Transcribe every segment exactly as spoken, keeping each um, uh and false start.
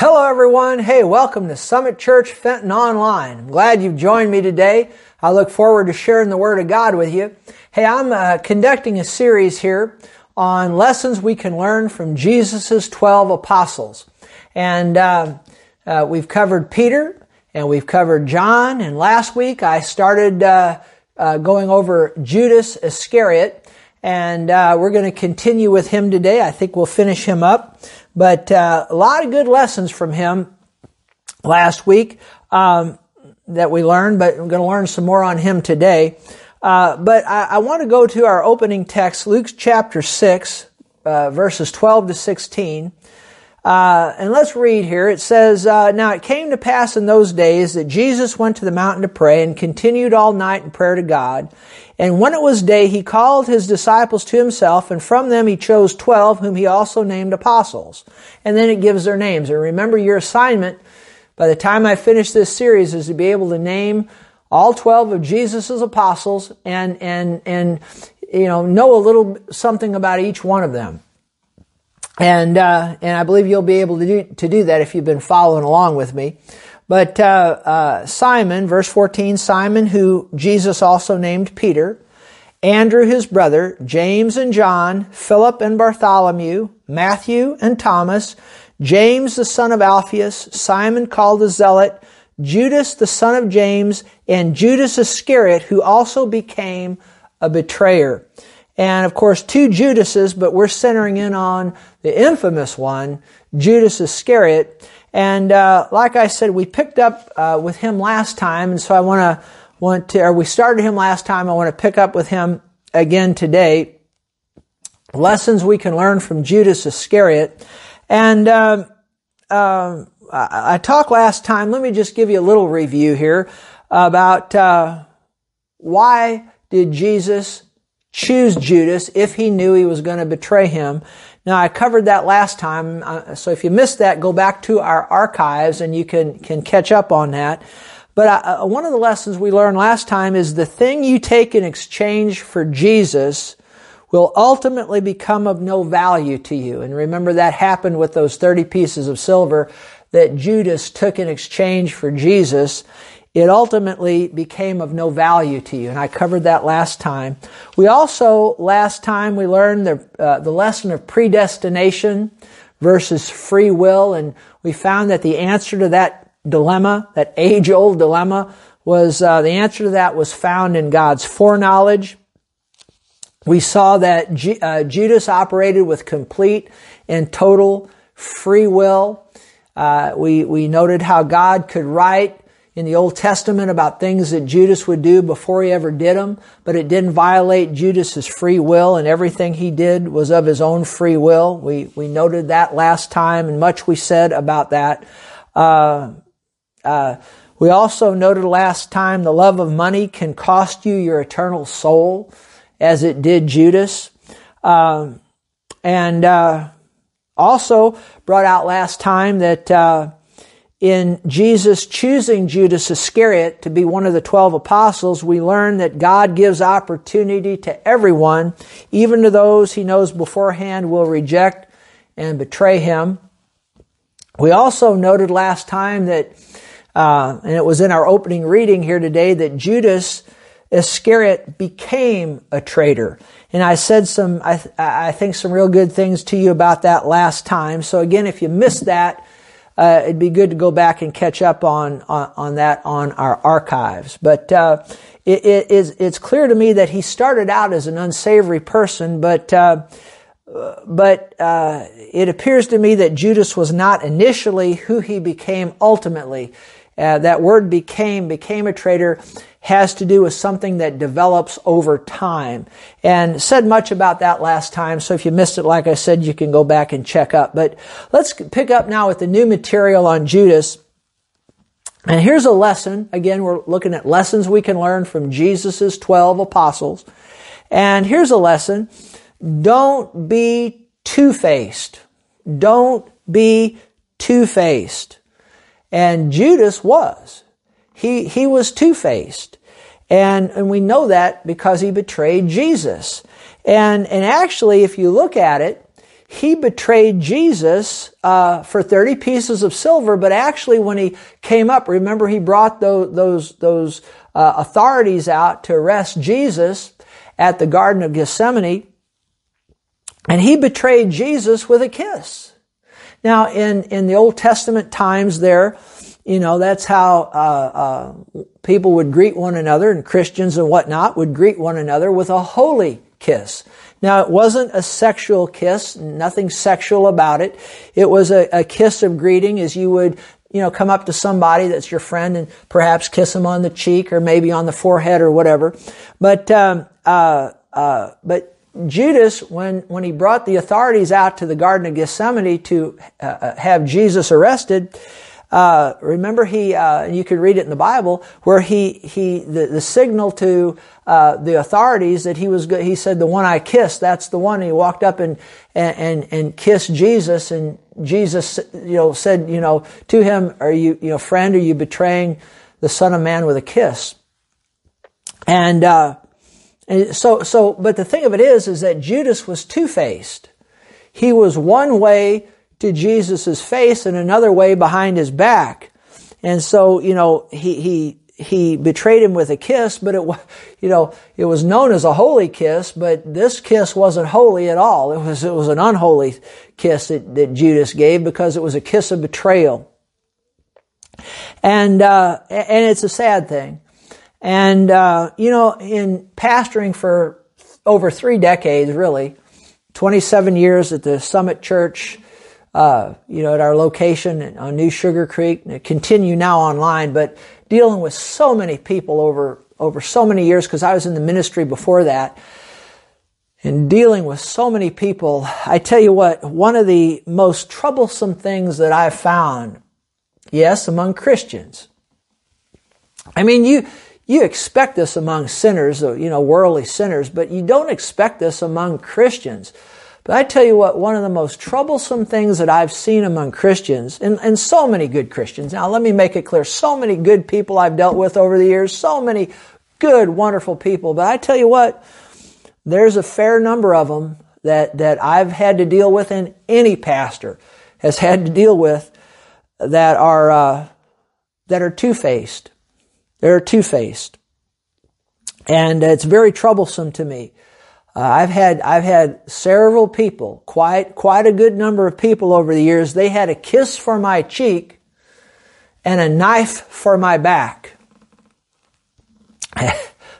Hello everyone. Hey, welcome to Summit Church Fenton Online. I'm glad you've joined me today. I look forward to sharing the Word of God with you. Hey, I'm uh, conducting a series here on lessons we can learn from Jesus' twelve apostles. And uh, uh, we've covered Peter, and we've covered John, and last week I started uh, uh, going over Judas Iscariot, and uh, we're going to continue with him today. I think we'll finish him up. But uh, a lot of good lessons from him last week um, that we learned, but I'm going to learn some more on him today. Uh, but I, I want to go to our opening text, Luke chapter six, uh, verses twelve to sixteen. Uh, and let's read here. It says, uh, Now it came to pass in those days that Jesus went to the mountain to pray and continued all night in prayer to God. And when it was day, he called his disciples to himself, and from them he chose twelve, whom he also named apostles. And then it gives their names. And remember, your assignment by the time I finish this series is to be able to name all twelve of Jesus' apostles and, and, and, you know, know a little something about each one of them. And, uh, and I believe you'll be able to do, to do that if you've been following along with me. But uh, uh, Simon, verse fourteen, Simon, who Jesus also named Peter, Andrew his brother, James and John, Philip and Bartholomew, Matthew and Thomas, James the son of Alphaeus, Simon called the Zealot, Judas the son of James, and Judas Iscariot, who also became a betrayer. And of course, two Judases, but we're centering in on the infamous one, Judas Iscariot. And uh, like I said, we picked up uh, with him last time, and so I want to want to. Or we started him last time. I want to pick up with him again today. Lessons we can learn from Judas Iscariot. And uh, uh, I, I talked last time. Let me just give you a little review here about uh, why did Jesus choose Judas if he knew he was going to betray him. Now, I covered that last time, uh, so if you missed that, go back to our archives and you can, can catch up on that. But I, uh, one of the lessons we learned last time is the thing you take in exchange for Jesus will ultimately become of no value to you. And remember, that happened with those thirty pieces of silver that Judas took in exchange for Jesus. It ultimately became of no value to you, and I covered that last time. We also, last time, we learned the, uh, the lesson of predestination versus free will, and we found that the answer to that dilemma, that age-old dilemma, was uh, the answer to that was found in God's foreknowledge. We saw that G- uh, Judas operated with complete and total free will. Uh, we we noted how God could write in the Old Testament about things that Judas would do before he ever did them, but it didn't violate Judas's free will, and everything he did was of his own free will. We we noted that last time, and much we said about that. Uh, uh, we also noted last time the love of money can cost you your eternal soul, as it did Judas. Uh, and uh, also brought out last time that Uh, In Jesus choosing Judas Iscariot to be one of the twelve apostles, we learn that God gives opportunity to everyone, even to those he knows beforehand will reject and betray him. We also noted last time that, uh, and it was in our opening reading here today, that Judas Iscariot became a traitor. And I said some, I, th- I think some real good things to you about that last time. So again, if you missed that, Uh, it'd be good to go back and catch up on on, on that on our archives. But uh, it, it is it's clear to me that he started out as an unsavory person, but uh, but uh, it appears to me that Judas was not initially who he became ultimately. Uh, that word became became a traitor has to do with something that develops over time. And said much about that last time, so if you missed it, like I said, you can go back and check up. But let's pick up now with the new material on Judas. And here's a lesson. Again, we're looking at lessons we can learn from Jesus' twelve apostles. And here's a lesson. Don't be two-faced. Don't be two-faced. And Judas was. He he was two-faced, and and we know that because he betrayed Jesus. And and actually, if you look at it, he betrayed Jesus uh, for thirty pieces of silver, but actually when he came up, remember he brought those, those, those uh, authorities out to arrest Jesus at the Garden of Gethsemane, and he betrayed Jesus with a kiss. Now, in, in the Old Testament times there, you know, that's how uh, uh, people would greet one another, and Christians and whatnot would greet one another with a holy kiss. Now, it wasn't a sexual kiss, nothing sexual about it. It was a, a kiss of greeting, as you would, you know, come up to somebody that's your friend and perhaps kiss them on the cheek or maybe on the forehead or whatever. But um, uh, uh, but Judas, when, when he brought the authorities out to the Garden of Gethsemane to uh, have Jesus arrested, uh, remember he, uh, you could read it in the Bible, where he, he, the, the signal to, uh, the authorities that he was, go- he said, the one I kissed, that's the one. And he walked up and, and, and kissed Jesus, and Jesus, you know, said, you know, to him, are you, you know, friend, are you betraying the Son of Man with a kiss? And, uh, and so, so, but the thing of it is, is that Judas was two-faced. He was one way to Jesus's face and another way behind his back. And so, you know, he, he, he betrayed him with a kiss, but it was, you know, it was known as a holy kiss, but this kiss wasn't holy at all. It was, it was an unholy kiss that, that Judas gave, because it was a kiss of betrayal. And, uh, and it's a sad thing. And, uh, you know, in pastoring for over three decades, really, twenty-seven years at the Summit Church, Uh, you know, at our location on New Sugar Creek, and continue now online, but dealing with so many people over, over so many years, because I was in the ministry before that, and dealing with so many people. I tell you what, one of the most troublesome things that I've found, yes, among Christians. I mean, you, you expect this among sinners, you know, worldly sinners, but you don't expect this among Christians. But I tell you what, one of the most troublesome things that I've seen among Christians, and, and so many good Christians, now let me make it clear, so many good people I've dealt with over the years, so many good, wonderful people, but I tell you what, there's a fair number of them that, that I've had to deal with, and any pastor has had to deal with, that are, uh, that are two-faced. They're two-faced. And it's very troublesome to me. Uh, I've had, I've had several people, quite, quite a good number of people over the years. They had a kiss for my cheek and a knife for my back.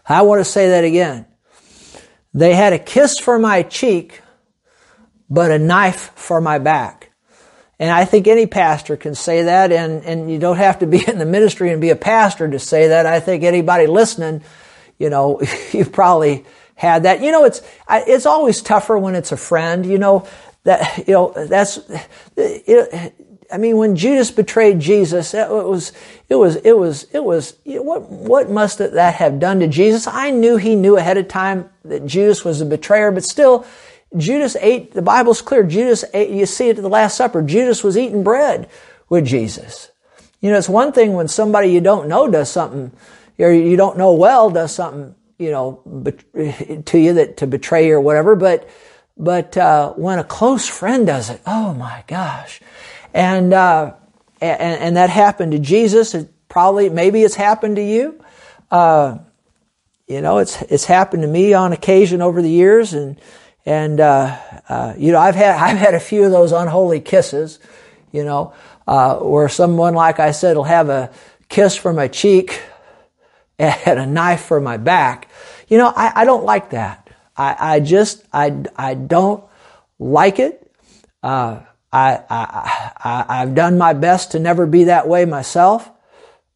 I want to say that again. They had a kiss for my cheek, but a knife for my back. And I think any pastor can say that, and, and you don't have to be in the ministry and be a pastor to say that. I think anybody listening, you know, you've probably had that. You know, it's, it's always tougher when it's a friend, you know, that, you know, that's, it, I mean, when Judas betrayed Jesus, it was, it was, it was, it was, you know, what, what must that have done to Jesus? I knew he knew ahead of time that Judas was a betrayer, but still, Judas ate, the Bible's clear, Judas ate, you see it at the Last Supper, Judas was eating bread with Jesus. You know, it's one thing when somebody you don't know does something, or you don't know well does something, you know, to you, that to betray you or whatever, but, but, uh, when a close friend does it, oh my gosh. And, uh, and, and that happened to Jesus. It probably, maybe it's happened to you. Uh, you know, it's, it's happened to me on occasion over the years. And, and, uh, uh, you know, I've had, I've had a few of those unholy kisses, you know, uh, where someone, like I said, will have a kiss for my cheek and a knife for my back. You know, I, I don't like that. I, I just, I, I don't like it. Uh, I, I, I, I've done my best to never be that way myself.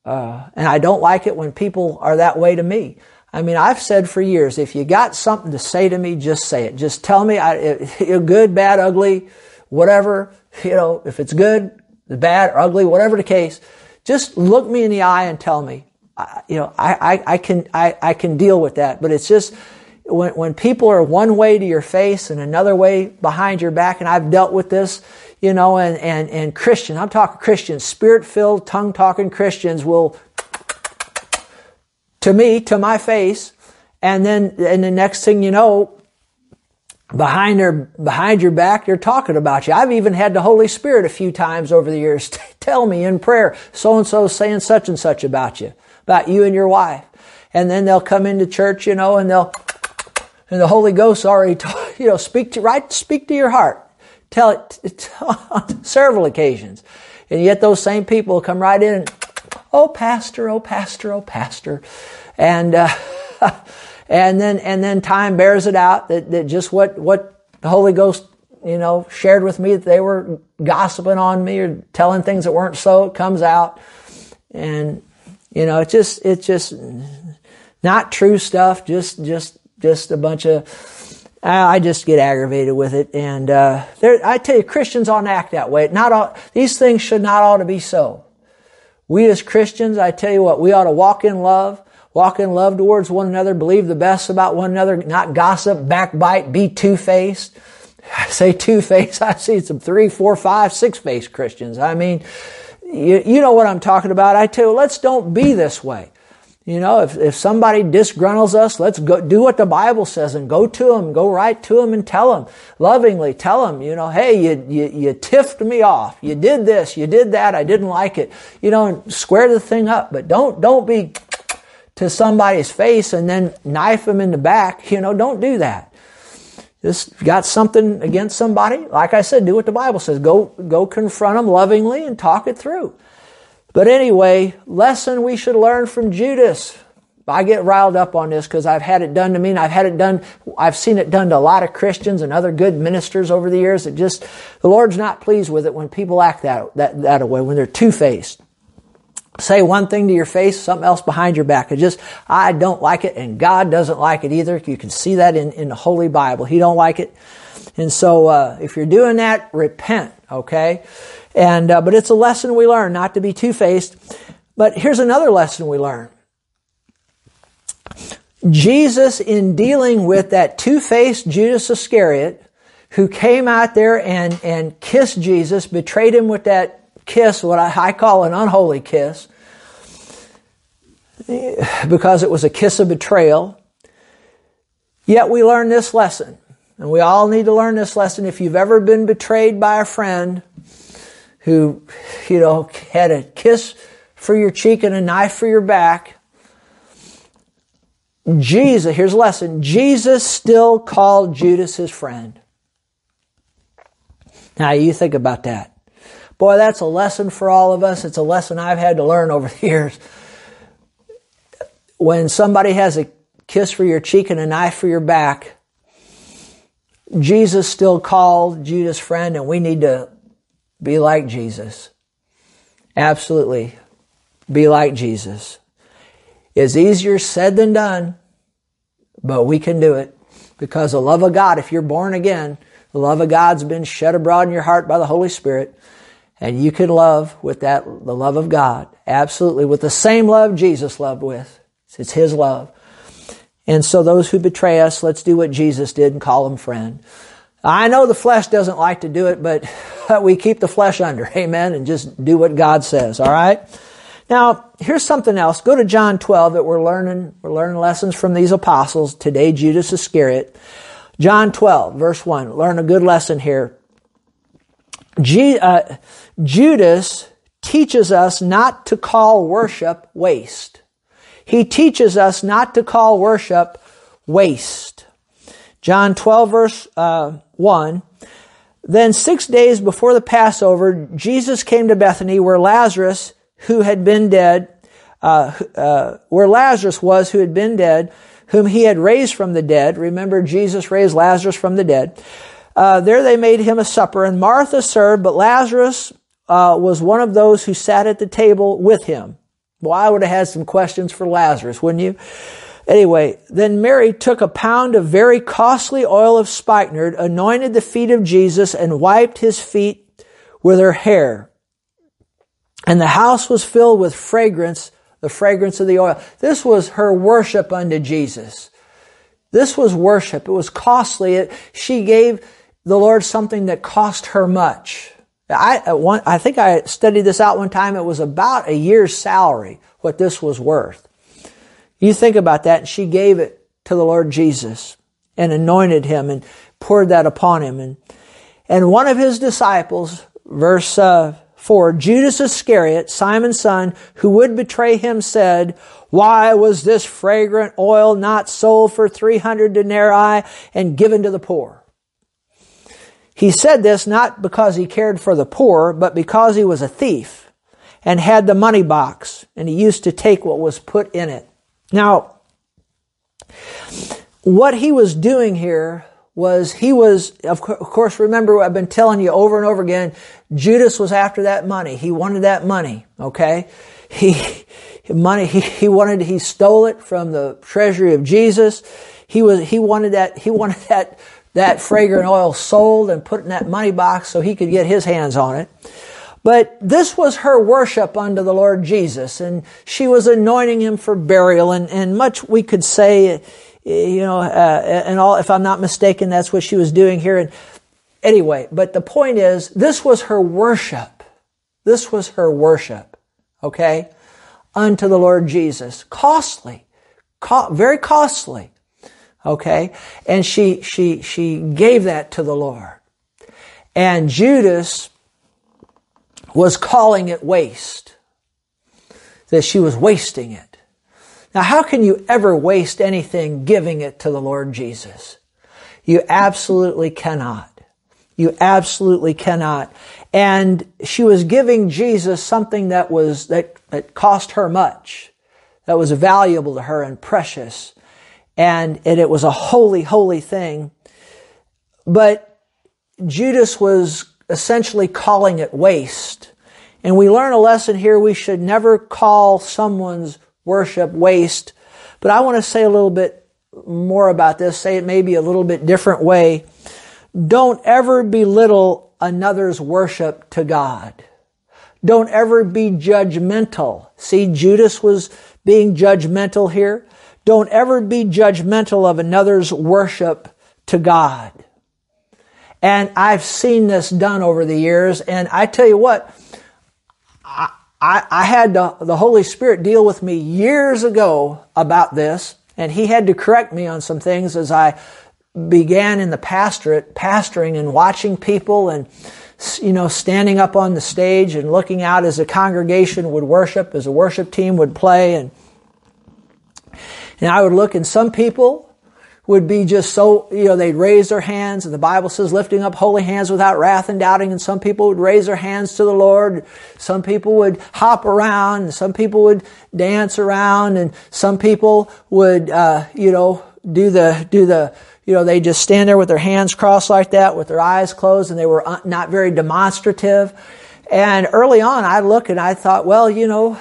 Uh, and I don't like it when people are that way to me. I mean, I've said for years, if you got something to say to me, just say it. Just tell me, I, it, it, good, bad, ugly, whatever, you know, if it's good, bad, or ugly, whatever the case, just look me in the eye and tell me. I, you know, I, I, I can, I, I can deal with that, but it's just when, when people are one way to your face and another way behind your back, and I've dealt with this, you know, and, and, and Christian, I'm talking Christians, spirit-filled, tongue-talking Christians will, to me, to my face, and then, and the next thing you know, behind their, behind your back, they're talking about you. I've even had the Holy Spirit a few times over the years tell me in prayer, so-and-so saying such and such about you, about you and your wife. And then they'll come into church, you know, and they'll, and the Holy Ghost already, talk, you know, speak to, right, speak to your heart. Tell it, it on several occasions. And yet those same people come right in and, oh, pastor, oh, pastor, oh, pastor. And, uh, and then, and then time bears it out that, that just what, what the Holy Ghost, you know, shared with me, that they were gossiping on me or telling things that weren't so, it comes out. And, you know, it's just, it's just not true stuff. Just, just, just a bunch of, I just get aggravated with it. And, uh, there, I tell you, Christians don't act that way. Not all, these things should not ought to be so. We as Christians, I tell you what, we ought to walk in love. Walk in love towards one another, believe the best about one another, not gossip, backbite, be two-faced. I say two-faced, I see some three, four, five, six-faced Christians. I mean, you, you know what I'm talking about. I tell you, let's don't be this way. You know, if, if somebody disgruntles us, let's go do what the Bible says and go to them, go right to them and tell them, lovingly tell them, you know, hey, you, you, you tiffed me off. You did this, you did that, I didn't like it. You know, and square the thing up, but don't, don't be to somebody's face and then knife them in the back. You know, don't do that. Just got something against somebody, like I said, do what the Bible says. Go, go confront them lovingly and talk it through. But anyway, lesson we should learn from Judas. I get riled up on this because I've had it done to me, and I've had it done, I've seen it done to a lot of Christians and other good ministers over the years. It just, the Lord's not pleased with it when people act that, that, that way, when they're two-faced. Say one thing to your face, something else behind your back. It just, I don't like it, and God doesn't like it either. You can see that in, in the Holy Bible. He don't like it. And so, uh, if you're doing that, repent, okay? And, uh, but it's a lesson we learn, not to be two-faced. But here's another lesson we learn. Jesus, in dealing with that two-faced Judas Iscariot, who came out there and, and kissed Jesus, betrayed him with that kiss, what I, I call an unholy kiss, because it was a kiss of betrayal. Yet we learn this lesson, and we all need to learn this lesson. If you've ever been betrayed by a friend who, you know, had a kiss for your cheek and a knife for your back, Jesus, here's a lesson, Jesus still called Judas his friend. Now you think about that. Boy, that's a lesson for all of us. It's a lesson I've had to learn over the years. When somebody has a kiss for your cheek and a knife for your back, Jesus still called Judas friend, and we need to be like Jesus. Absolutely. Be like Jesus. It's easier said than done, but we can do it. Because the love of God, if you're born again, the love of God's been shed abroad in your heart by the Holy Spirit. And you can love with that, the love of God, absolutely, with the same love Jesus loved with. It's His love. And so those who betray us, let's do what Jesus did and call them friend. I know the flesh doesn't like to do it, but we keep the flesh under, amen, and just do what God says, all right? Now, here's something else. Go to John twelve that we're learning. We're learning lessons from these apostles. Today, Judas Iscariot. John twelve, verse one. Learn a good lesson here. G, uh, Judas teaches us not to call worship waste. He teaches us not to call worship waste. John twelve, verse uh, one. Then six days before the Passover, Jesus came to Bethany, where Lazarus, who had been dead, uh, uh, where Lazarus was, who had been dead, whom he had raised from the dead. Remember, Jesus raised Lazarus from the dead. Uh, there they made him a supper, and Martha served, but Lazarus uh, was one of those who sat at the table with him. Well, I would have had some questions for Lazarus, wouldn't you? Anyway, then Mary took a pound of very costly oil of spikenard, anointed the feet of Jesus, and wiped his feet with her hair. And the house was filled with fragrance, the fragrance of the oil. This was her worship unto Jesus. This was worship. It was costly. It, she gave the Lord something that cost her much. I, I, one, I think I studied this out one time. It was about a year's salary, what this was worth. You think about that. And she gave it to the Lord Jesus and anointed him and poured that upon him. And, and one of his disciples, verse uh, four, Judas Iscariot, Simon's son, who would betray him, said, "Why was this fragrant oil not sold for three hundred denarii and given to the poor?" He said this not because he cared for the poor, but because he was a thief and had the money box, and he used to take what was put in it. Now, what he was doing here was he was, of course, remember I've been telling you over and over again, Judas was after that money. He wanted that money, okay? He... Money, he, he wanted, he stole it from the treasury of Jesus. He was, he wanted that, he wanted that, that fragrant oil sold and put in that money box so he could get his hands on it. But this was her worship unto the Lord Jesus, and she was anointing him for burial, and, and much we could say, you know, uh, and all, if I'm not mistaken, that's what she was doing here. And anyway, but the point is, this was her worship. This was her worship. Okay? Unto the Lord Jesus. Costly. Co- very costly. Okay? And she, she, she gave that to the Lord. And Judas was calling it waste. That she was wasting it. Now, how can you ever waste anything giving it to the Lord Jesus? You absolutely cannot. You absolutely cannot. And she was giving Jesus something that was, that, that cost her much, that was valuable to her and precious. And, and it was a holy, holy thing. But Judas was essentially calling it waste. And we learn a lesson here. We should never call someone's worship waste. But I want to say a little bit more about this, say it maybe a little bit different way. Don't ever belittle another's worship to God. Don't ever be judgmental. See, Judas was being judgmental here. Don't ever be judgmental of another's worship to God. And I've seen this done over the years, and I tell you what, I, I, I had the, the Holy Spirit deal with me years ago about this, and he had to correct me on some things as I began in the pastorate, pastoring and watching people and, you know, standing up on the stage and looking out as a congregation would worship, as a worship team would play. And, and I would look, and some people would be just so, you know, they'd raise their hands, and the Bible says lifting up holy hands without wrath and doubting, and some people would raise their hands to the Lord, some people would hop around, and some people would dance around, and some people would, uh, you know, do the, do the, you know, they just stand there with their hands crossed like that, with their eyes closed, and they were not very demonstrative. And early on, I looked and I thought, well, you know,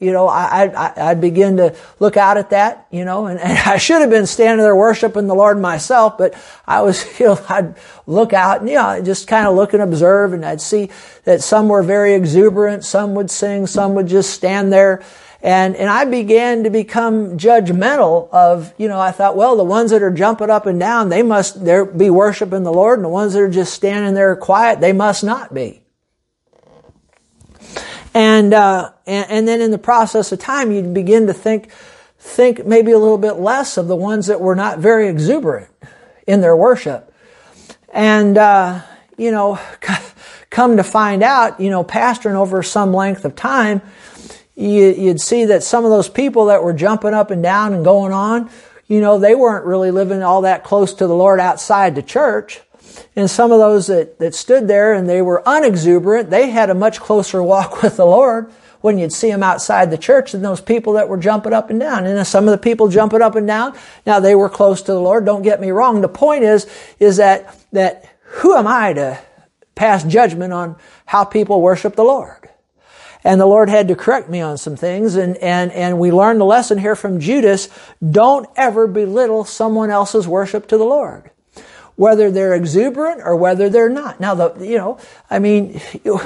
you know, I, I, I begin to look out at that, you know, and, and I should have been standing there worshiping the Lord myself, but I was, you know, I'd look out and, you know, just kind of look and observe, and I'd see that some were very exuberant, some would sing, some would just stand there. And, and I began to become judgmental of, you know, I thought, well, the ones that are jumping up and down, they must they're be worshiping the Lord, and the ones that are just standing there quiet, they must not be. And, uh, and, and then in the process of time, you'd begin to think, think maybe a little bit less of the ones that were not very exuberant in their worship. And, uh, you know, come to find out, you know, pastoring over some length of time, you'd see that some of those people that were jumping up and down and going on, you know, they weren't really living all that close to the Lord outside the church. And some of those that, that stood there and they were unexuberant, they had a much closer walk with the Lord when you'd see them outside the church than those people that were jumping up and down. And some of the people jumping up and down, now they were close to the Lord, don't get me wrong. The point is, is that, that who am I to pass judgment on how people worship the Lord? And the Lord had to correct me on some things, and, and, and we learned the lesson here from Judas. Don't ever belittle someone else's worship to the Lord, whether they're exuberant or whether they're not. Now, the, you know, I mean, who,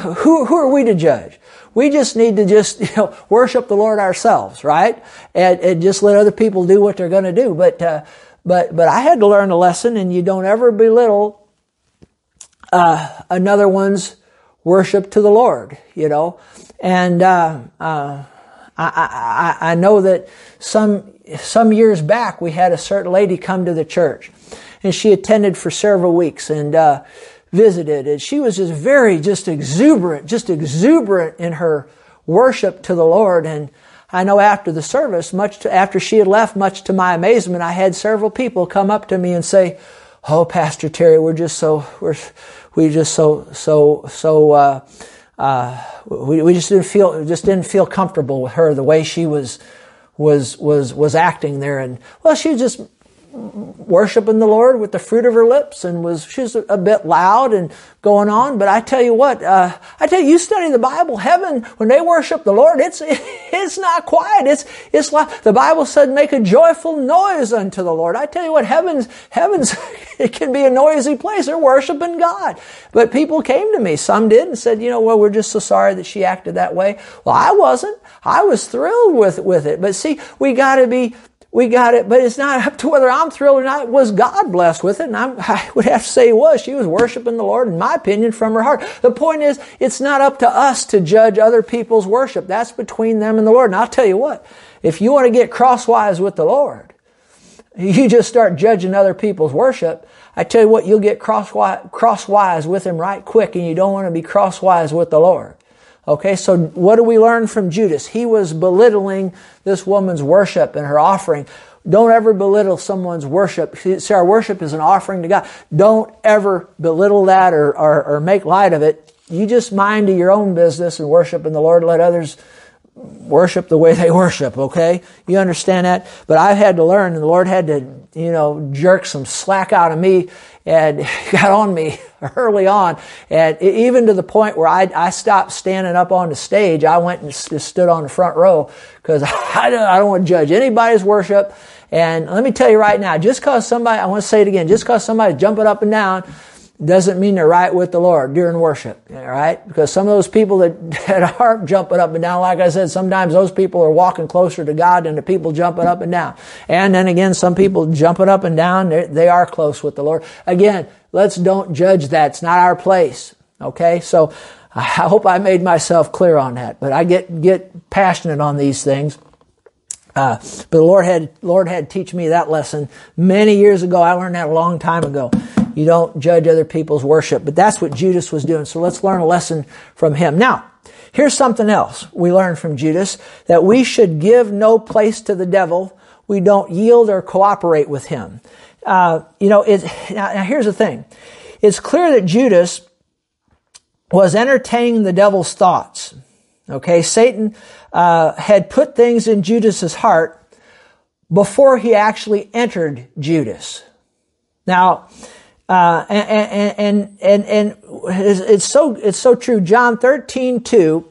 who are we to judge? We just need to just, you know, worship the Lord ourselves, right? And, and just let other people do what they're going to do. But, uh, but, but I had to learn a lesson, and you don't ever belittle, uh, another one's worship to the Lord, you know. And uh, uh, I, I, I know that some some years back we had a certain lady come to the church, and she attended for several weeks and uh, visited. And she was just very, just exuberant, just exuberant in her worship to the Lord. And I know after the service, much to, after she had left, much to my amazement, I had several people come up to me and say, "Oh, Pastor Terry, we're just so we're we just so so so uh, uh, we we just didn't feel just didn't feel comfortable with her the way she was." was was was acting there. And well, she was just worshiping the Lord with the fruit of her lips, and was she was a bit loud and going on. But I tell you what, uh I tell you, you study the Bible, heaven, when they worship the Lord, it's it's not quiet. It's it's like the Bible said, make a joyful noise unto the Lord. I tell you what, heaven's heaven's it can be a noisy place. They're worshiping God. But people came to me, some did, and said, you know, well, we're just so sorry that she acted that way. Well, I wasn't. I was thrilled with with it. But see, we got to be We got it, but it's not up to whether I'm thrilled or not. Was God blessed with it? And I'm, I would have to say he was. She was worshiping the Lord, in my opinion, from her heart. The point is, it's not up to us to judge other people's worship. That's between them and the Lord. And I'll tell you what, if you want to get crosswise with the Lord, you just start judging other people's worship. I tell you what, you'll get crosswise, crosswise with him right quick, and you don't want to be crosswise with the Lord. Okay, so what do we learn from Judas? He was belittling this woman's worship and her offering. Don't ever belittle someone's worship. See, our worship is an offering to God. Don't ever belittle that or, or, or make light of it. You just mind to your own business and worship in the Lord. Let others worship the way they worship, okay? You understand that? But I've had to learn, and the Lord had to, you know, jerk some slack out of me, and got on me early on, and even to the point where I, I stopped standing up on the stage. I went and just stood on the front row, because I don't, I don't want to judge anybody's worship. And let me tell you right now, just because somebody, I want to say it again, just because somebody's jumping up and down doesn't mean they're right with the Lord during worship, all right? Because some of those people that, that aren't jumping up and down, like I said, sometimes those people are walking closer to God than the people jumping up and down. And then again, some people jumping up and down, they are close with the Lord. Again, let's don't judge that. It's not our place, okay? So I hope I made myself clear on that, but I get get passionate on these things. Uh, but the Lord had, Lord had teach me that lesson many years ago. I learned that a long time ago. You don't judge other people's worship. But that's what Judas was doing. So let's learn a lesson from him. Now, here's something else we learned from Judas, that we should give no place to the devil. We don't yield or cooperate with him. Uh, you know, it, now, now here's the thing. It's clear that Judas was entertaining the devil's thoughts. Okay, Satan uh, had put things in Judas's heart before he actually entered Judas. Now, uh, and, and, and, and it's so, it's so true. John thirteen two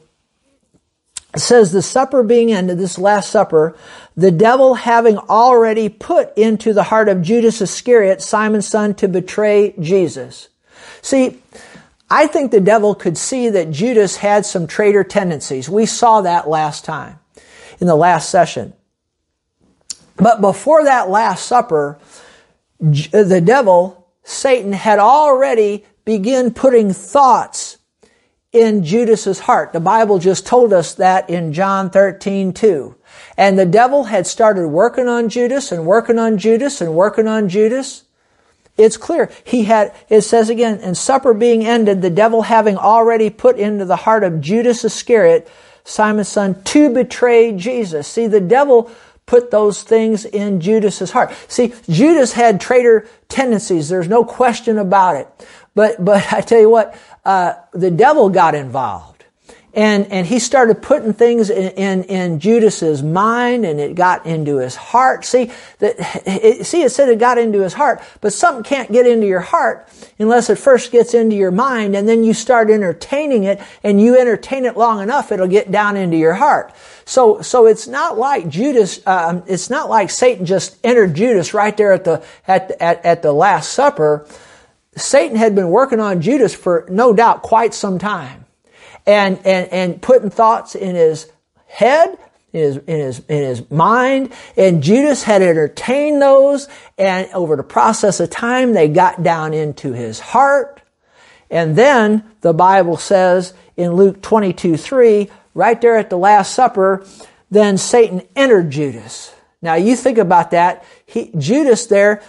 says, the supper being ended, this last supper, the devil having already put into the heart of Judas Iscariot, Simon's son, to betray Jesus. See, I think the devil could see that Judas had some traitor tendencies. We saw that last time, in the last session. But before that Last Supper, the devil, Satan, had already begun putting thoughts in Judas's heart. The Bible just told us that in John thirteen two. And the devil had started working on Judas and working on Judas and working on Judas. It's clear. He had, it says again, and supper being ended, the devil having already put into the heart of Judas Iscariot, Simon's son, to betray Jesus. See, the devil put those things in Judas's heart. See, Judas had traitor tendencies. There's no question about it. But, but I tell you what, uh, the devil got involved. And, and he started putting things in, in, in Judas's mind, and it got into his heart. See, that, it, see, it said it got into his heart, but something can't get into your heart unless it first gets into your mind, and then you start entertaining it, and you entertain it long enough, it'll get down into your heart. So, so it's not like Judas, um, it's not like Satan just entered Judas right there at the, at, the, at, at the Last Supper. Satan had been working on Judas for, no doubt, quite some time. And, and, and putting thoughts in his head, in his, in his, in his mind. And Judas had entertained those. And over the process of time, they got down into his heart. And then the Bible says in Luke twenty-two three, right there at the Last Supper, then Satan entered Judas. Now you think about that. He, Judas there,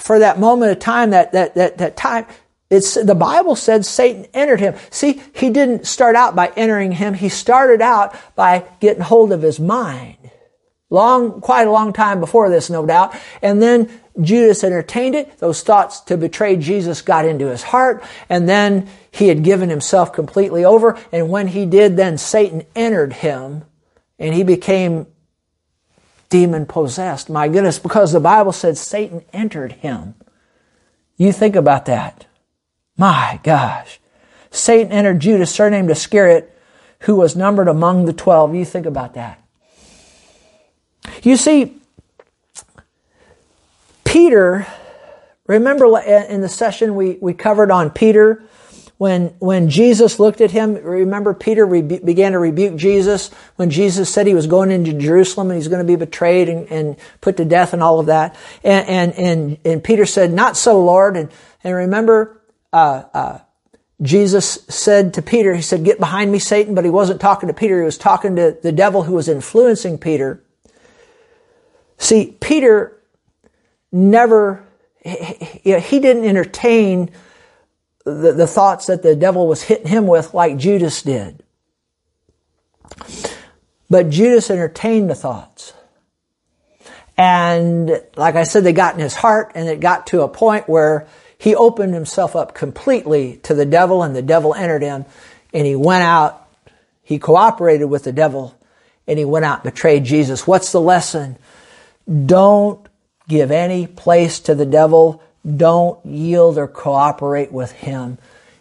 for that moment of time, that that that that time, it's the Bible said Satan entered him. See, he didn't start out by entering him. He started out by getting hold of his mind. Long, quite a long time before this, no doubt. And then Judas entertained it. Those thoughts to betray Jesus got into his heart. And then he had given himself completely over. And when he did, then Satan entered him and he became demon-possessed. My goodness, because the Bible said Satan entered him. You think about that. My gosh. Satan entered Judas, surnamed Iscariot, who was numbered among the twelve. You think about that. You see, Peter, remember in the session we, we covered on Peter, when when Jesus looked at him, remember Peter re- began to rebuke Jesus when Jesus said he was going into Jerusalem and he's going to be betrayed and, and put to death and all of that. And and and, and Peter said, "Not so, Lord." And, and remember, uh, uh, Jesus said to Peter, he said, "Get behind me, Satan." But he wasn't talking to Peter. He was talking to the devil who was influencing Peter. See, Peter never, he, he didn't entertain The, the thoughts that the devil was hitting him with like Judas did. But Judas entertained the thoughts. And like I said, they got in his heart, and it got to a point where he opened himself up completely to the devil, and the devil entered him, and he went out, he cooperated with the devil, and he went out and betrayed Jesus. What's the lesson? Don't give any place to the devil. Don't yield or cooperate with him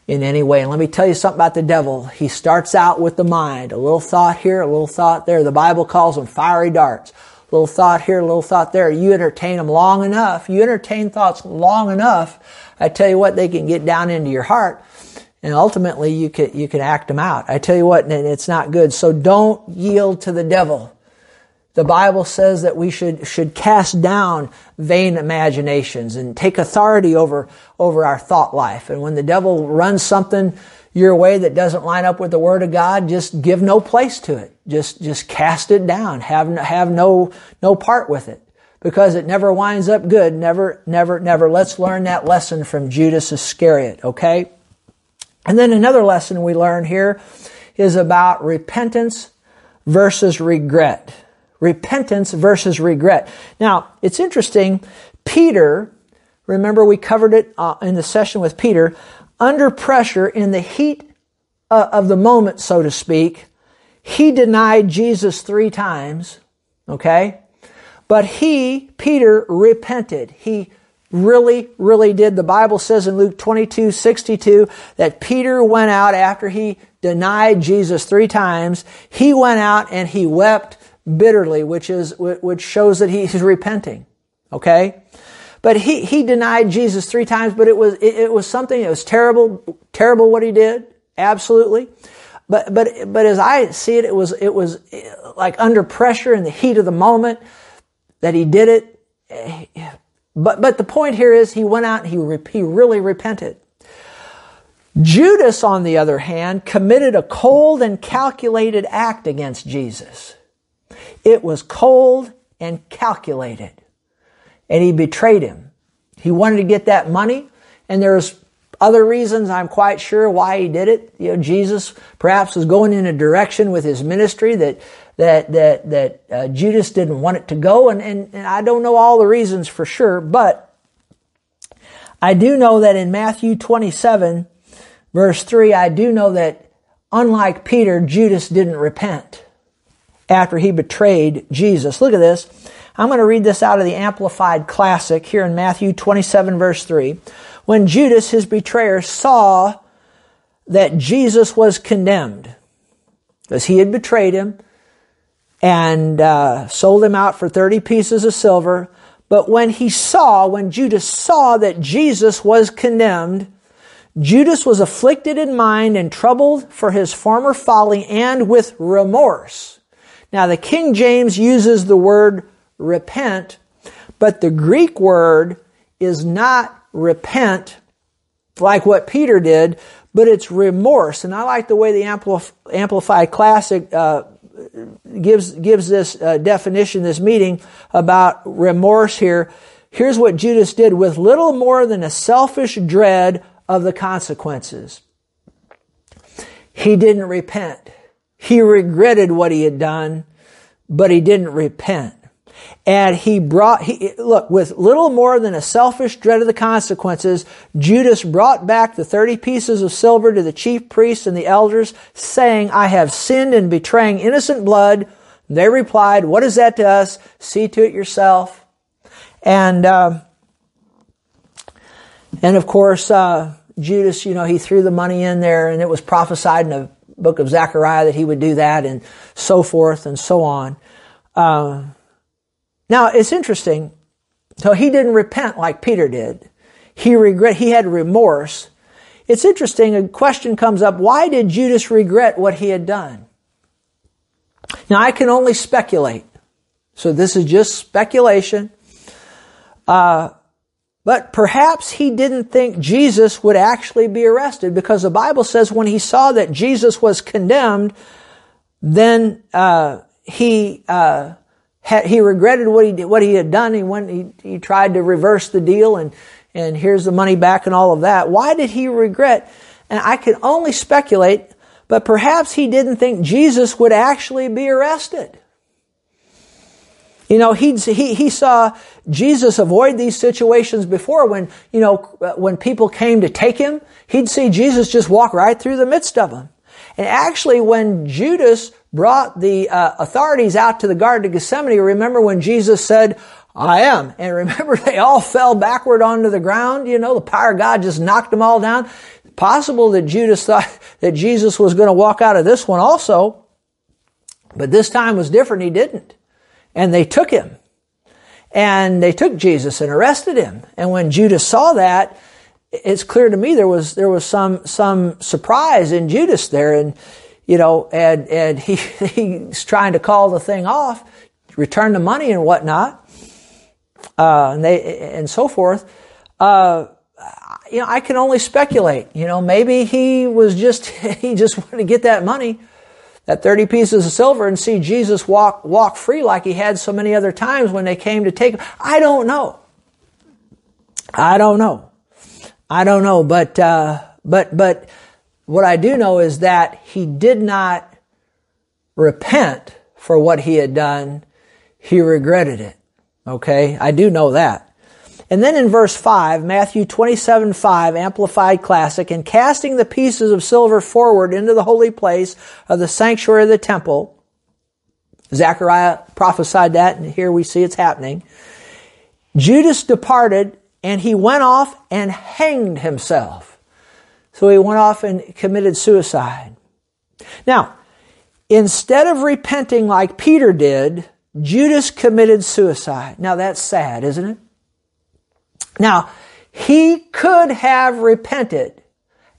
in any way. And let me tell you something about the devil. He starts out with the mind. A little thought here, a little thought there. The Bible calls them fiery darts. A little thought here, a little thought there. You entertain them long enough. You entertain thoughts long enough. I tell you what, they can get down into your heart. And ultimately, you can, you can act them out. I tell you what, and it's not good. So don't yield to the devil. The Bible says that we should should cast down vain imaginations and take authority over over our thought life. And when the devil runs something your way that doesn't line up with the Word of God, just give no place to it. Just just cast it down. Have no, have no no part with it, because it never winds up good. Never never never. Let's learn that lesson from Judas Iscariot. Okay, and then another lesson we learn here is about repentance versus regret. Repentance versus regret. Now, it's interesting. Peter, remember we covered it uh, in the session with Peter, under pressure in the heat uh, of the moment, so to speak, he denied Jesus three times, okay? But he, Peter, repented. He really, really did. The Bible says in Luke twenty-two sixty-two that Peter went out after he denied Jesus three times. He went out and he wept bitterly, which is which shows that he is repenting, okay? But he he denied Jesus three times, but it was it, it was something that was terrible, terrible what he did, absolutely. But but but as I see it, it was it was like under pressure in the heat of the moment that he did it. But but the point here is he went out and he he really repented. Judas, on the other hand, committed a cold and calculated act against Jesus. It was cold and calculated, and he betrayed him. He wanted to get that money, and there's other reasons I'm quite sure why he did it. You know, Jesus perhaps was going in a direction with his ministry that that that that uh, Judas didn't want it to go, and, and and I don't know all the reasons for sure, but I do know that in Matthew twenty-seven, verse three, I do know that unlike Peter, Judas didn't repent after he betrayed Jesus. Look at this. I'm going to read this out of the Amplified Classic here in Matthew twenty-seven, verse three. When Judas, his betrayer, saw that Jesus was condemned, because he had betrayed him and uh, sold him out for thirty pieces of silver, but when he saw, when Judas saw that Jesus was condemned, Judas was afflicted in mind and troubled for his former folly and with remorse. Now, the King James uses the word repent, but the Greek word is not repent like what Peter did, but it's remorse. And I like the way the Amplif- Amplified Classic uh, gives gives this uh, definition, this meaning about remorse here. Here's what Judas did with little more than a selfish dread of the consequences. He didn't repent. He regretted what he had done, but he didn't repent. And he brought, he, look, with little more than a selfish dread of the consequences, Judas brought back the thirty pieces of silver to the chief priests and the elders, saying, "I have sinned in betraying innocent blood." And they replied, "What is that to us? See to it yourself." And, uh, and of course, uh, Judas, you know, he threw the money in there, and it was prophesied in the book of Zechariah that he would do that, and so forth and so on. Uh, Now, it's interesting. So he didn't repent like Peter did. He regret, he had remorse. It's interesting, a question comes up, why did Judas regret what he had done? Now, I can only speculate. So this is just speculation. Uh, but perhaps he didn't think Jesus would actually be arrested, because the Bible says when he saw that Jesus was condemned, then uh, he... Uh, He regretted what he did, what he had done. He went. He, he tried to reverse the deal, and and here's the money back and all of that. Why did he regret? And I can only speculate, but perhaps he didn't think Jesus would actually be arrested. You know, he he he saw Jesus avoid these situations before. When you know when people came to take him, he'd see Jesus just walk right through the midst of them. And actually, when Judas brought the uh, authorities out to the Garden of Gethsemane, remember when Jesus said, "I am." And remember, they all fell backward onto the ground. You know, the power of God just knocked them all down. It's possible that Judas thought that Jesus was going to walk out of this one also, but this time was different. He didn't. And they took him. And they took Jesus and arrested him. And when Judas saw that, it's clear to me there was there was some some surprise in Judas there, and you know, and and he he's trying to call the thing off, return the money and whatnot, uh, and they and so forth. Uh, you know, I can only speculate. You know, maybe he was just he just wanted to get that money, that thirty pieces of silver, and see Jesus walk walk free like he had so many other times when they came to take him. I don't know. I don't know. I don't know, but uh, but but. What I do know is that he did not repent for what he had done. He regretted it. Okay? I do know that. And then in verse five, Matthew twenty-seven five, Amplified Classic, "And casting the pieces of silver forward into the holy place of the sanctuary of the temple," Zechariah prophesied that, and here we see it's happening, "Judas departed, and he went off and hanged himself." So he went off and committed suicide. Now, instead of repenting like Peter did, Judas committed suicide. Now, that's sad, isn't it? Now, he could have repented.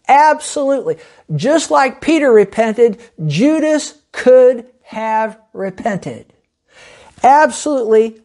Absolutely. Just like Peter repented, Judas could have repented. Absolutely.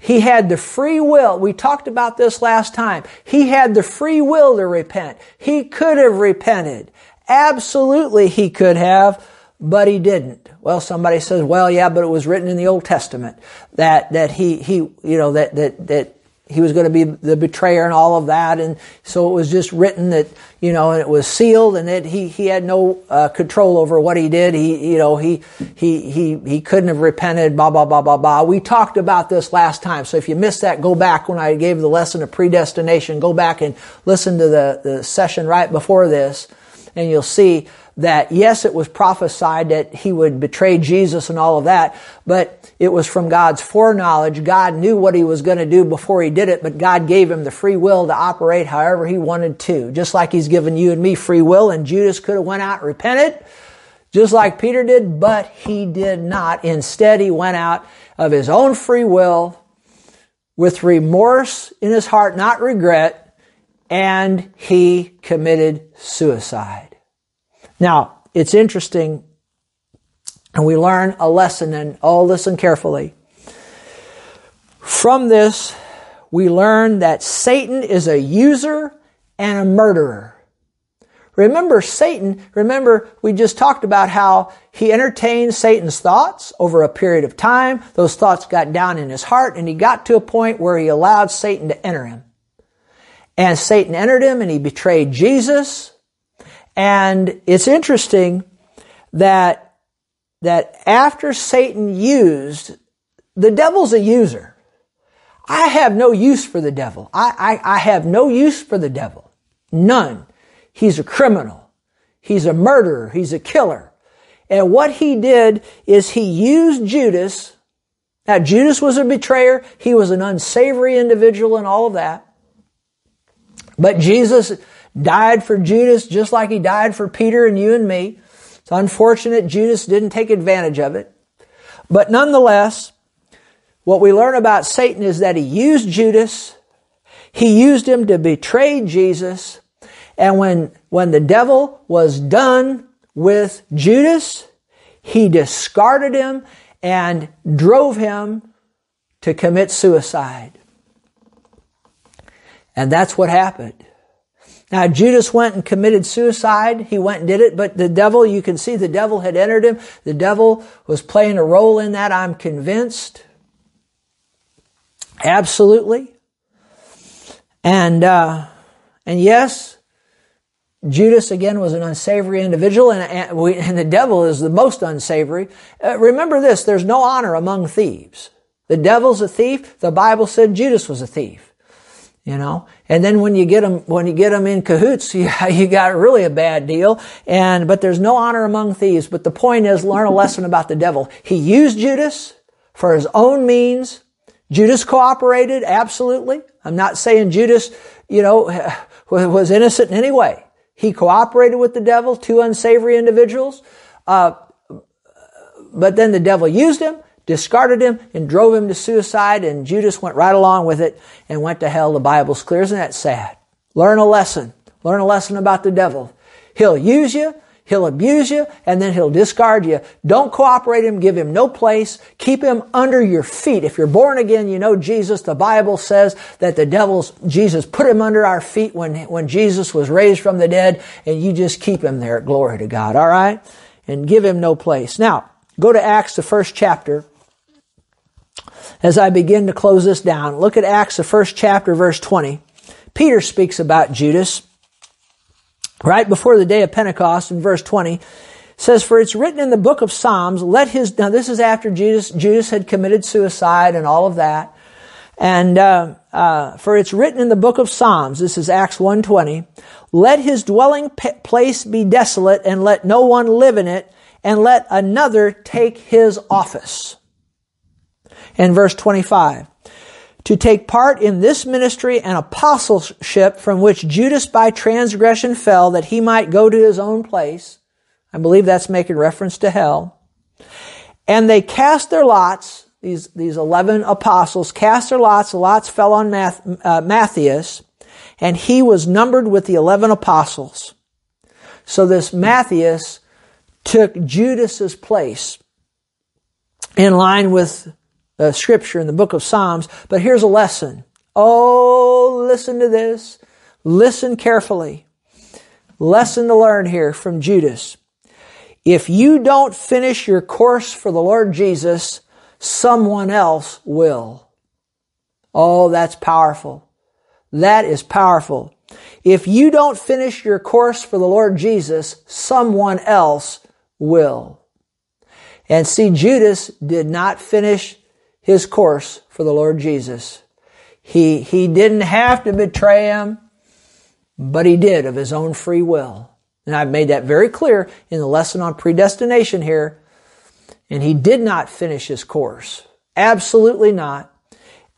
He had the free will. We talked about this last time. He had the free will to repent. He could have repented. Absolutely he could have, but he didn't. Well, somebody says, well, yeah, but it was written in the Old Testament that, that he, he, you know, that, that, that he was going to be the betrayer and all of that. And so it was just written that, you know, and it was sealed, and that he, he had no uh, control over what he did. He, you know, he, he, he, he couldn't have repented, blah, blah, blah, blah, blah. We talked about this last time. So if you missed that, go back when I gave the lesson of predestination, go back and listen to the, the session right before this. And you'll see that, yes, it was prophesied that he would betray Jesus and all of that, but it was from God's foreknowledge. God knew what he was going to do before he did it, but God gave him the free will to operate however he wanted to, just like he's given you and me free will, and Judas could have went out and repented, just like Peter did, but he did not. Instead, he went out of his own free will with remorse in his heart, not regret, and he committed suicide. Now, it's interesting, and we learn a lesson, and oh, listen carefully. From this, we learn that Satan is a user and a murderer. Remember Satan, remember we just talked about how he entertained Satan's thoughts over a period of time. Those thoughts got down in his heart, and he got to a point where he allowed Satan to enter him. And Satan entered him, and he betrayed Jesus. And it's interesting that, that after Satan used, the devil's a user. I have no use for the devil. I, I, I have no use for the devil. None. He's a criminal. He's a murderer. He's a killer. And what he did is he used Judas. Now, Judas was a betrayer. He was an unsavory individual and all of that. But Jesus died for Judas just like he died for Peter and you and me. It's unfortunate Judas didn't take advantage of it. But nonetheless, what we learn about Satan is that he used Judas. He used him to betray Jesus. And when, when the devil was done with Judas, he discarded him and drove him to commit suicide. And that's what happened. Now, Judas went and committed suicide. He went and did it, but the devil, you can see the devil had entered him. The devil was playing a role in that, I'm convinced. Absolutely. And, uh, and yes, Judas, again, was an unsavory individual, and, and, we, and the devil is the most unsavory. Uh, remember this, there's no honor among thieves. The devil's a thief. The Bible said Judas was a thief, you know. And then when you get them, when you get them in cahoots, you, you got really a bad deal. And, but there's no honor among thieves. But the point is, learn a lesson about the devil. He used Judas for his own means. Judas cooperated, absolutely. I'm not saying Judas, you know, was innocent in any way. He cooperated with the devil, two unsavory individuals. Uh, but then the devil used him, discarded him, and drove him to suicide, and Judas went right along with it and went to hell. The Bible's clear. Isn't that sad? Learn a lesson. Learn a lesson about the devil. He'll use you, he'll abuse you, and then he'll discard you. Don't cooperate him, give him no place, keep him under your feet. If you're born again, you know Jesus. The Bible says that the devil's, Jesus put him under our feet when, when Jesus was raised from the dead, and you just keep him there. Glory to God, all right? And give him no place. Now, go to Acts, the first chapter. As I begin to close this down, look at Acts, the first chapter, verse twenty. Peter speaks about Judas. Right before the day of Pentecost, in verse twenty, says, "For it's written in the book of Psalms, let his..." Now, this is after Judas, Judas had committed suicide and all of that. And uh, uh, "for it's written in the book of Psalms," this is Acts one twenty, "let his dwelling p- place be desolate, and let no one live in it, and let another take his office." And verse twenty-five, "to take part in this ministry and apostleship from which Judas by transgression fell, that he might go to his own place." I believe that's making reference to hell. "And they cast their lots," these, these eleven apostles cast their lots, the lots fell on Math, uh, Matthias, "and he was numbered with the eleven apostles." So this Matthias took Judas's place in line with Uh, scripture in the book of Psalms. But here's a lesson. Oh, listen to this. Listen carefully. Lesson to learn here from Judas. If you don't finish your course for the Lord Jesus, someone else will. Oh, that's powerful. That is powerful. If you don't finish your course for the Lord Jesus, someone else will. And see, Judas did not finish his course for the Lord Jesus. He, he didn't have to betray him, but he did of his own free will. And I've made that very clear in the lesson on predestination here. And he did not finish his course. Absolutely not.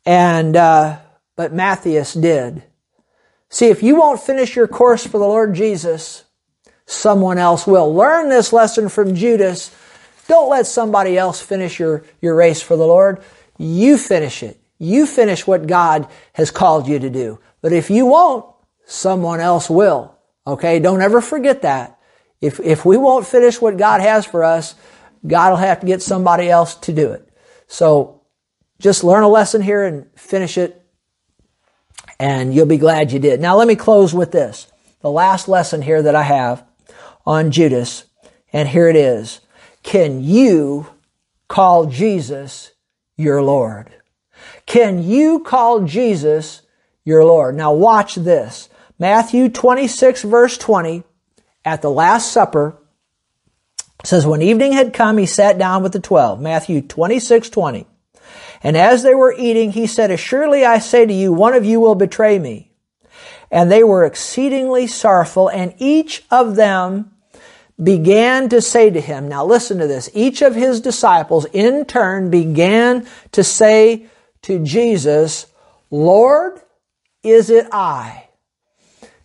And, uh, but Matthias did. See, if you won't finish your course for the Lord Jesus, someone else will. Learn this lesson from Judas. Don't let somebody else finish your, your race for the Lord. You finish it. You finish what God has called you to do. But if you won't, someone else will. Okay? Don't ever forget that. If, if we won't finish what God has for us, God will have to get somebody else to do it. So just learn a lesson here and finish it, and you'll be glad you did. Now let me close with this. the last lesson here that I have on Judas, and here it is. Can you call Jesus your Lord? Can you call Jesus your Lord? Now watch this. Matthew twenty-six, verse twenty, at the Last Supper, says, when evening had come, he sat down with the twelve. Matthew twenty-six, twenty. And as they were eating, he said, assuredly I say to you, one of you will betray me. And they were exceedingly sorrowful, and each of them began to say to him, now listen to this, each of his disciples in turn began to say to Jesus, Lord, is it I?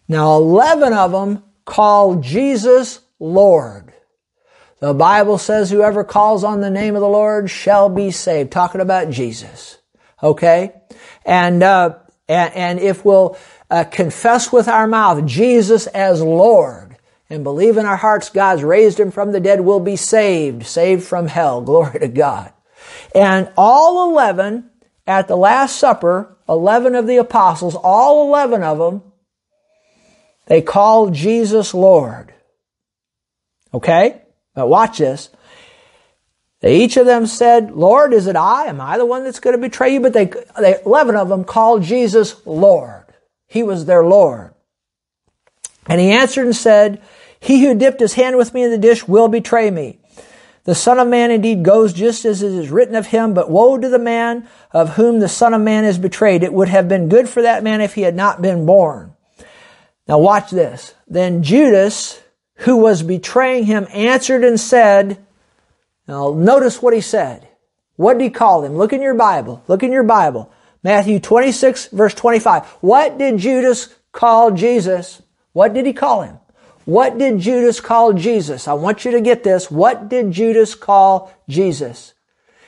Now eleven of them called Jesus Lord. The Bible says whoever calls on the name of the Lord shall be saved. Talking about Jesus. Okay? And, uh, and, and if we'll uh, confess with our mouth Jesus as Lord and believe in our hearts God's raised him from the dead, we'll be saved. Saved from hell. Glory to God. And all eleven at the Last Supper, eleven of the apostles, all eleven of them, they called Jesus Lord. Okay? But watch this. They, each of them said, Lord, is it I? Am I the one that's going to betray you? But they, they, eleven of them called Jesus Lord. He was their Lord. And he answered and said, he who dipped his hand with me in the dish will betray me. The Son of Man indeed goes just as it is written of him, but woe to the man of whom the Son of Man is betrayed. It would have been good for that man if he had not been born. Now watch this. Then Judas, who was betraying him, answered and said, now notice what he said. What did he call him? Look in your Bible. Look in your Bible. Matthew twenty-six, verse twenty-five. What did Judas call Jesus? What did he call him? What did Judas call Jesus? I want you to get this. What did Judas call Jesus?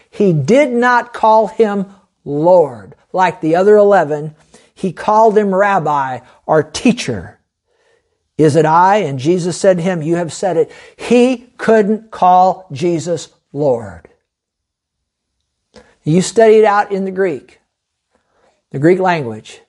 He did not call him Lord like the other eleven. He called him Rabbi or teacher. Is it I? And Jesus said to him, you have said it. He couldn't call Jesus Lord. You study it out in the Greek, the Greek language.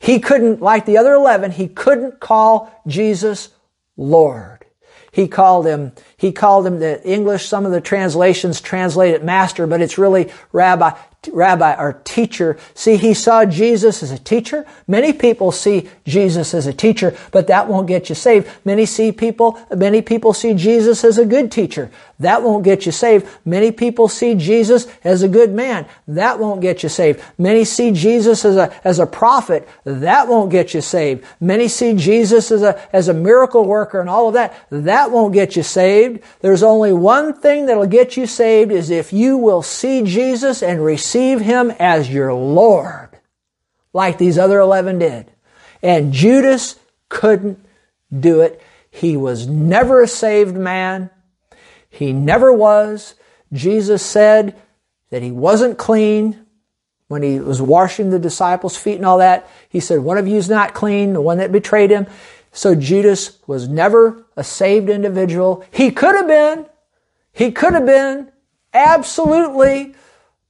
He couldn't, like the other eleven, he couldn't call Jesus Lord. He called him, he called him the English, some of the translations translate it master, but it's really rabbi, rabbi or teacher. See, he saw Jesus as a teacher. Many people see Jesus as a teacher, but that won't get you saved. Many see people, many people see Jesus as a good teacher. That won't get you saved. Many people see Jesus as a good man. That won't get you saved. Many see Jesus as a, as a prophet. That won't get you saved. Many see Jesus as a, as a miracle worker and all of that. That won't get you saved. There's only one thing that'll get you saved is if you will see Jesus and receive Receive him as your Lord, like these other eleven did. And Judas couldn't do it. He was never a saved man. He never was. Jesus said that he wasn't clean when he was washing the disciples' feet and all that. He said, one of you is not clean, the one that betrayed him. So Judas was never a saved individual. He could have been. He could have been. Absolutely.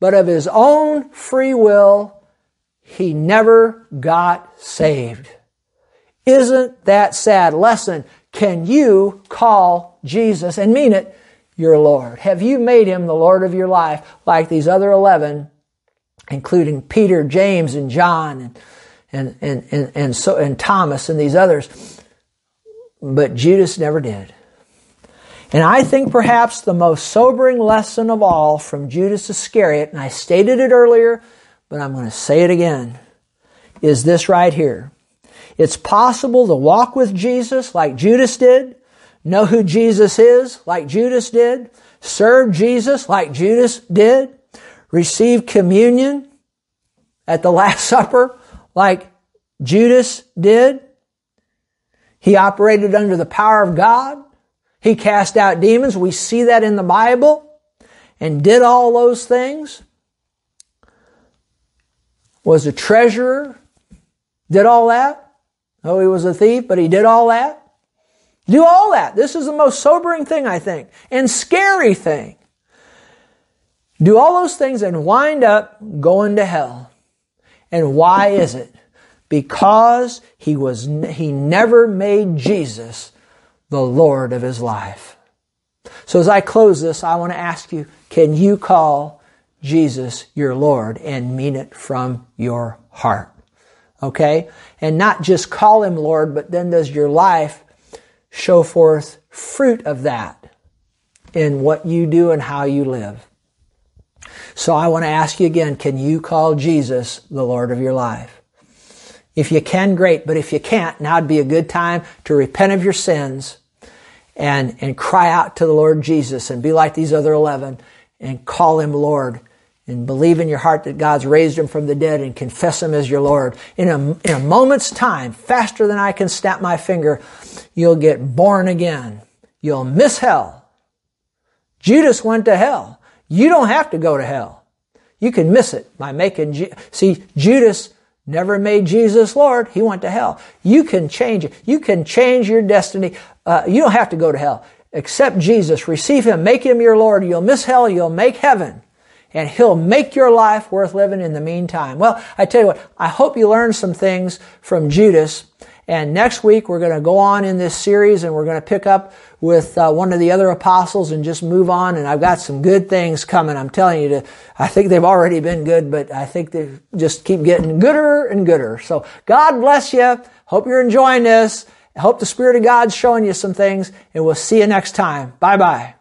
But of his own free will, he never got saved. Isn't that sad lesson? Can you call Jesus, and mean it, your Lord? Have you made him the Lord of your life like these other eleven, including Peter, James, and John, and and and and, and so and Thomas and these others? But Judas never did. And I think perhaps the most sobering lesson of all from Judas Iscariot, and I stated it earlier, but I'm going to say it again, is this right here. It's possible to walk with Jesus like Judas did, know who Jesus is like Judas did, serve Jesus like Judas did, receive communion at the Last Supper like Judas did. He operated under the power of God. He cast out demons. We see that in the Bible, and did all those things. Was a treasurer. Did all that. Oh, he was a thief, but he did all that. Do all that. This is the most sobering thing, I think, and scary thing. Do all those things and wind up going to hell. And why is it? because he was he never made Jesus the Lord of his life. So as I close this, I want to ask you, can you call Jesus your Lord and mean it from your heart? Okay? And not just call him Lord, but then does your life show forth fruit of that in what you do and how you live? So I want to ask you again, can you call Jesus the Lord of your life? If you can, great. But if you can't, now would be a good time to repent of your sins and, and cry out to the Lord Jesus and be like these other eleven and call him Lord and believe in your heart that God's raised him from the dead and confess him as your Lord. In a, in a moment's time, faster than I can snap my finger, you'll get born again. You'll miss hell. Judas went to hell. You don't have to go to hell. You can miss it by making... Ju- See, Judas never made Jesus Lord. He went to hell. You can change it. You can change your destiny. Uh, you don't have to go to hell. Accept Jesus. Receive him. Make him your Lord. You'll miss hell. You'll make heaven. And he'll make your life worth living in the meantime. Well, I tell you what, I hope you learned some things from Judas. And next week, we're going to go on in this series, and we're going to pick up with uh, one of the other apostles and just move on. And I've got some good things coming. I'm telling you, to, I think they've already been good, but I think they just keep getting gooder and gooder. So God bless you. Hope you're enjoying this. I hope the Spirit of God's showing you some things, and we'll see you next time. Bye-bye.